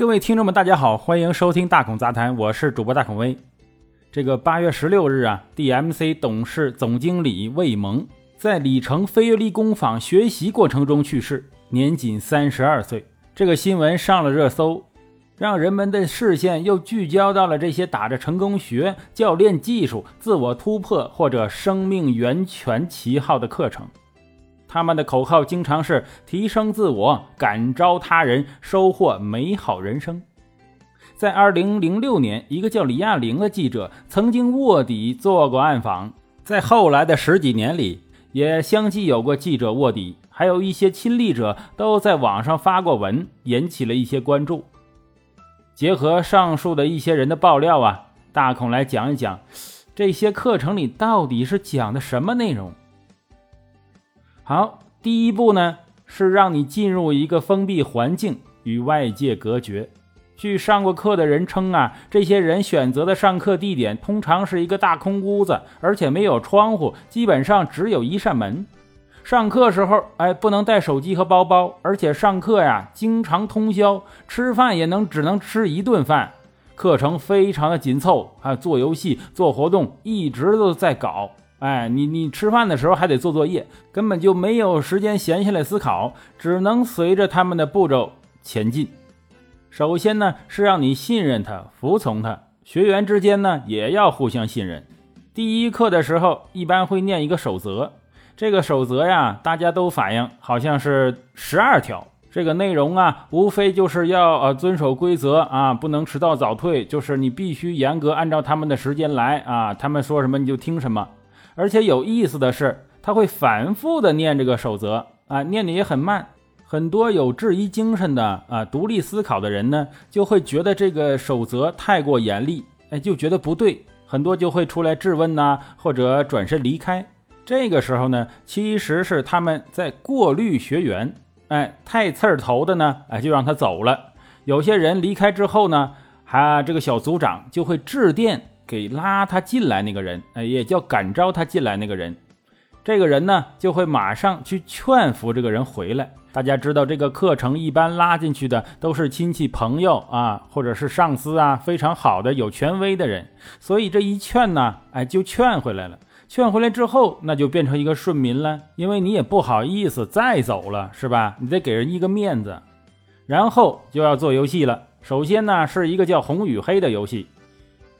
各位听众们大家好，欢迎收听大孔杂谈，我是主播大孔威。这个8月16日DMC 董事总经理魏萌在鲤城飞跃力工坊学习过程中去世，年仅32岁。这个新闻上了热搜，让人们的视线又聚焦到了这些打着成功学、教练技术、自我突破或者生命源泉旗号的课程。他们的口号经常是提升自我、感召他人、收获美好人生。在2006年，一个叫李亚玲的记者曾经卧底做过暗访，在后来的十几年里也相继有过记者卧底，还有一些亲历者都在网上发过文，引起了一些关注。结合上述的一些人的爆料大孔来讲一讲这些课程里到底是讲的什么内容。好，第一步呢是让你进入一个封闭环境，与外界隔绝。据上过课的人称这些人选择的上课地点通常是一个大空屋子，而且没有窗户，基本上只有一扇门。上课时候不能带手机和包包，而且上课经常通宵，吃饭也只能吃一顿饭。课程非常的紧凑做游戏做活动一直都在搞。你吃饭的时候还得做作业，根本就没有时间闲下来思考，只能随着他们的步骤前进。首先呢是让你信任他，服从他，学员之间呢也要互相信任。第一课的时候一般会念一个守则。这个守则大家都反映好像是12条。这个内容无非就是要遵守规则不能迟到早退，就是你必须严格按照他们的时间来他们说什么你就听什么。而且有意思的是，他会反复的念这个守则念的也很慢。很多有质疑精神的独立思考的人呢，就会觉得这个守则太过严厉就觉得不对，很多就会出来质问或者转身离开。这个时候呢其实是他们在过滤学员太刺头的呢就让他走了。有些人离开之后呢这个小组长就会致电给拉他进来那个人也叫感召他进来那个人。这个人呢就会马上去劝服这个人回来。大家知道这个课程一般拉进去的都是亲戚朋友或者是上司非常好的有权威的人。所以这一劝呢就劝回来了。劝回来之后那就变成一个顺民了，因为你也不好意思再走了，是吧？你得给人一个面子。然后就要做游戏了。首先呢是一个叫红与黑的游戏。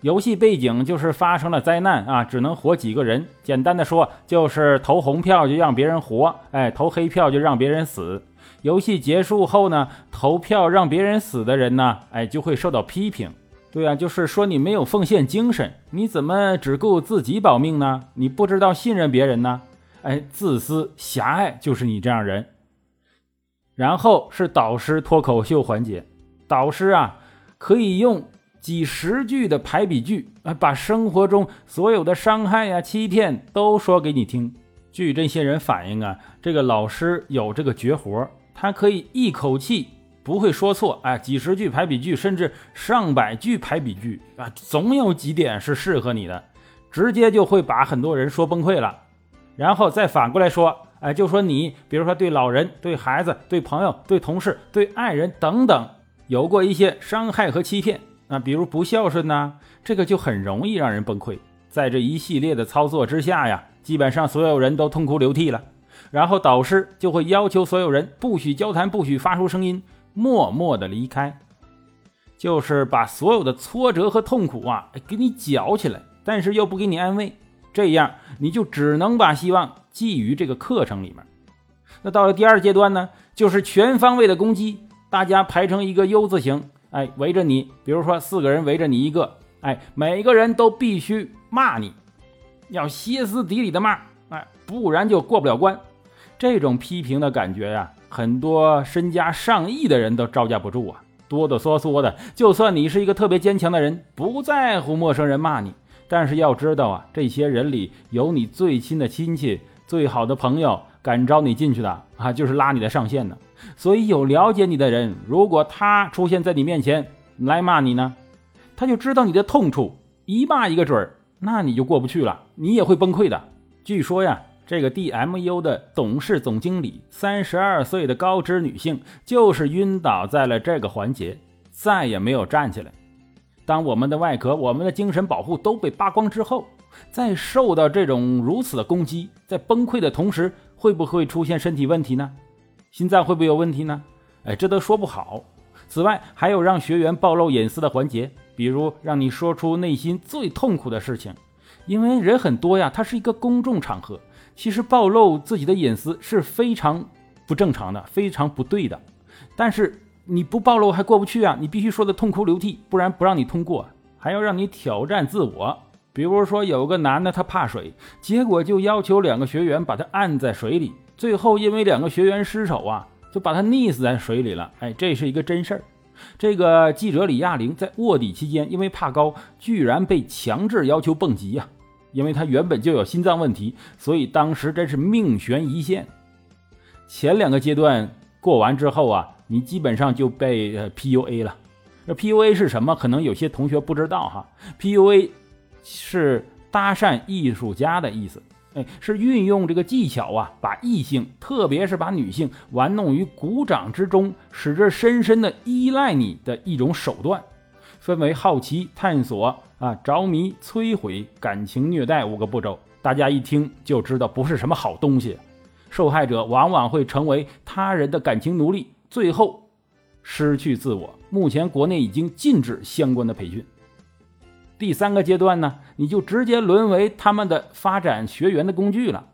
游戏背景就是发生了灾难只能活几个人。简单的说就是投红票就让别人活投黑票就让别人死。游戏结束后呢投票让别人死的人呢就会受到批评。对就是说你没有奉献精神，你怎么只顾自己保命呢？你不知道信任别人呢自私狭隘就是你这样人。然后是导师脱口秀环节。导师可以用几十句的排比句把生活中所有的伤害欺骗都说给你听。据这些人反映这个老师有这个绝活，他可以一口气不会说错几十句排比句甚至上百句排比句总有几点是适合你的，直接就会把很多人说崩溃了。然后再反过来说就说你比如说对老人、对孩子、对朋友、对同事、对爱人等等有过一些伤害和欺骗比如不孝顺这个就很容易让人崩溃。在这一系列的操作之下基本上所有人都痛哭流涕了。然后导师就会要求所有人不许交谈，不许发出声音，默默的离开，就是把所有的挫折和痛苦给你搅起来，但是又不给你安慰，这样你就只能把希望寄于这个课程里面。那到了第二阶段呢，就是全方位的攻击，大家排成一个 U 字形围着你，比如说四个人围着你一个每个人都必须骂你，要歇斯底里的骂不然就过不了关。这种批评的感觉很多身家上亿的人都招架不住哆哆嗦嗦的。就算你是一个特别坚强的人，不在乎陌生人骂你，但是要知道这些人里有你最亲的亲戚、最好的朋友，感召你进去的就是拉你的上线的。所以有了解你的人，如果他出现在你面前来骂你呢，他就知道你的痛处，一骂一个准儿，那你就过不去了，你也会崩溃的。据说这个 DMU 的董事总经理，32岁的高知女性，就是晕倒在了这个环节。再也没有站起来。当我们的外壳、我们的精神保护都被扒光之后，在受到这种如此的攻击，在崩溃的同时，会不会出现身体问题呢？心脏会不会有问题呢？这都说不好。此外，还有让学员暴露隐私的环节，比如让你说出内心最痛苦的事情。因为人很多呀，它是一个公众场合，其实暴露自己的隐私是非常不正常的，非常不对的。但是你不暴露还过不去啊，你必须说的痛哭流涕，不然不让你通过。还要让你挑战自我，比如说有个男的他怕水，结果就要求两个学员把他按在水里，最后因为两个学员失手啊，就把他溺死在水里了。这是一个真事儿。这个记者李亚玲在卧底期间，因为怕高，居然被强制要求蹦极啊，因为他原本就有心脏问题，所以当时真是命悬一线。前两个阶段过完之后啊，你基本上就被PUA 了。这 PUA 是什么？可能有些同学不知道哈。PUA 是搭讪艺术家的意思，是运用这个技巧啊，把异性，特别是把女性玩弄于股掌之中，使之深深的依赖你的一种手段，分为好奇、探索、着迷、摧毁、感情虐待5个步骤。大家一听就知道不是什么好东西。受害者往往会成为他人的感情奴隶，最后失去自我。目前国内已经禁止相关的培训。第三个阶段呢，你就直接沦为他们的发展学员的工具了。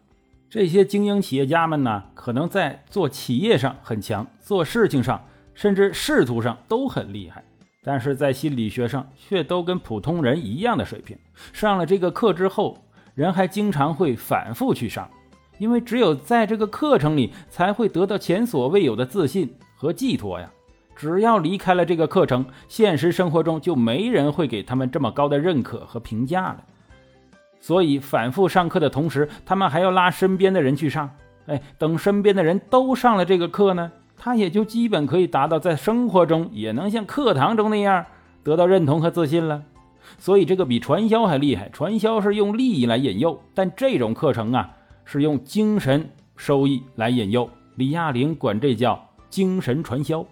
这些精英企业家们呢，可能在做企业上很强，做事情上甚至仕途上都很厉害，但是在心理学上却都跟普通人一样的水平。上了这个课之后，人还经常会反复去上，因为只有在这个课程里才会得到前所未有的自信和寄托呀。只要离开了这个课程，现实生活中就没人会给他们这么高的认可和评价了。所以反复上课的同时，他们还要拉身边的人去上。等身边的人都上了这个课呢，他也就基本可以达到在生活中也能像课堂中那样得到认同和自信了。所以这个比传销还厉害，传销是用利益来引诱，但这种课程啊，是用精神收益来引诱。李亚玲管这叫精神传销。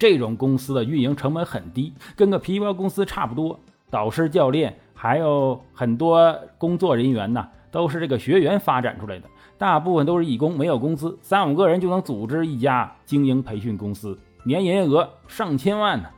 这种公司的运营成本很低，跟个皮包公司差不多。导师、教练还有很多工作人员呢，都是这个学员发展出来的，大部分都是义工，没有工资，3-5个人就能组织一家精英培训公司，年营业额上千万呢。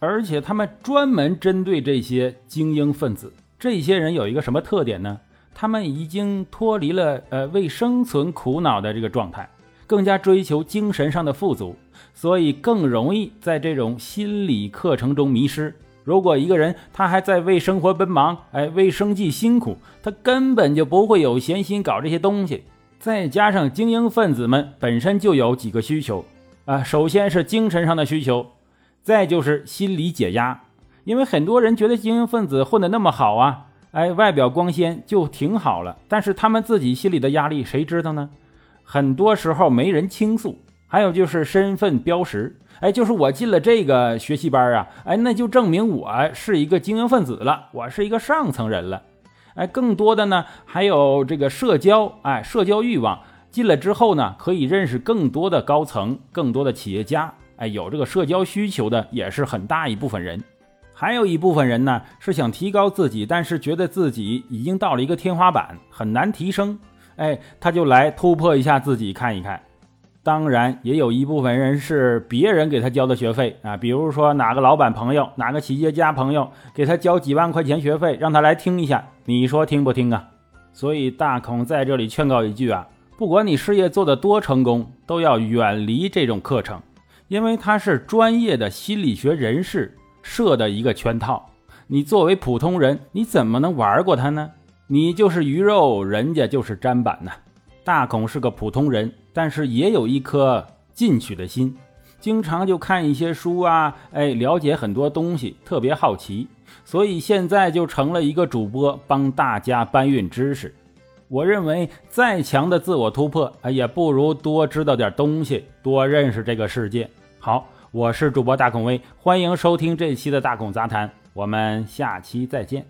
而且他们专门针对这些精英分子。这些人有一个什么特点呢？他们已经脱离了为生存苦恼的这个状态，更加追求精神上的富足，所以更容易在这种心理课程中迷失。如果一个人他还在为生活奔忙，为生计辛苦，他根本就不会有闲心搞这些东西。再加上精英分子们本身就有几个需求首先是精神上的需求，再就是心理解压。因为很多人觉得精英分子混得那么好啊，外表光鲜就挺好了，但是他们自己心里的压力谁知道呢？很多时候没人倾诉。还有就是身份标识，就是我进了这个学习班啊，那就证明我是一个精英分子了，我是一个上层人了。更多的呢，还有这个社交，社交欲望。进了之后呢，可以认识更多的高层，更多的企业家，有这个社交需求的也是很大一部分人。还有一部分人呢，是想提高自己，但是觉得自己已经到了一个天花板，很难提升。他就来突破一下自己看一看。当然也有一部分人是别人给他交的学费啊，比如说哪个老板朋友，哪个企业家朋友给他交几万块钱学费，让他来听一下，你说听不听啊？所以大孔在这里劝告一句啊，不管你事业做得多成功，都要远离这种课程，因为它是专业的心理学人士设的一个圈套，你作为普通人，你怎么能玩过它呢？你就是鱼肉，人家就是砧板呐。大孔是个普通人，但是也有一颗进取的心，经常就看一些书啊，了解很多东西，特别好奇，所以现在就成了一个主播，帮大家搬运知识。我认为再强的自我突破，也不如多知道点东西，多认识这个世界。好，我是主播大孔威，欢迎收听这期的大孔杂谈，我们下期再见。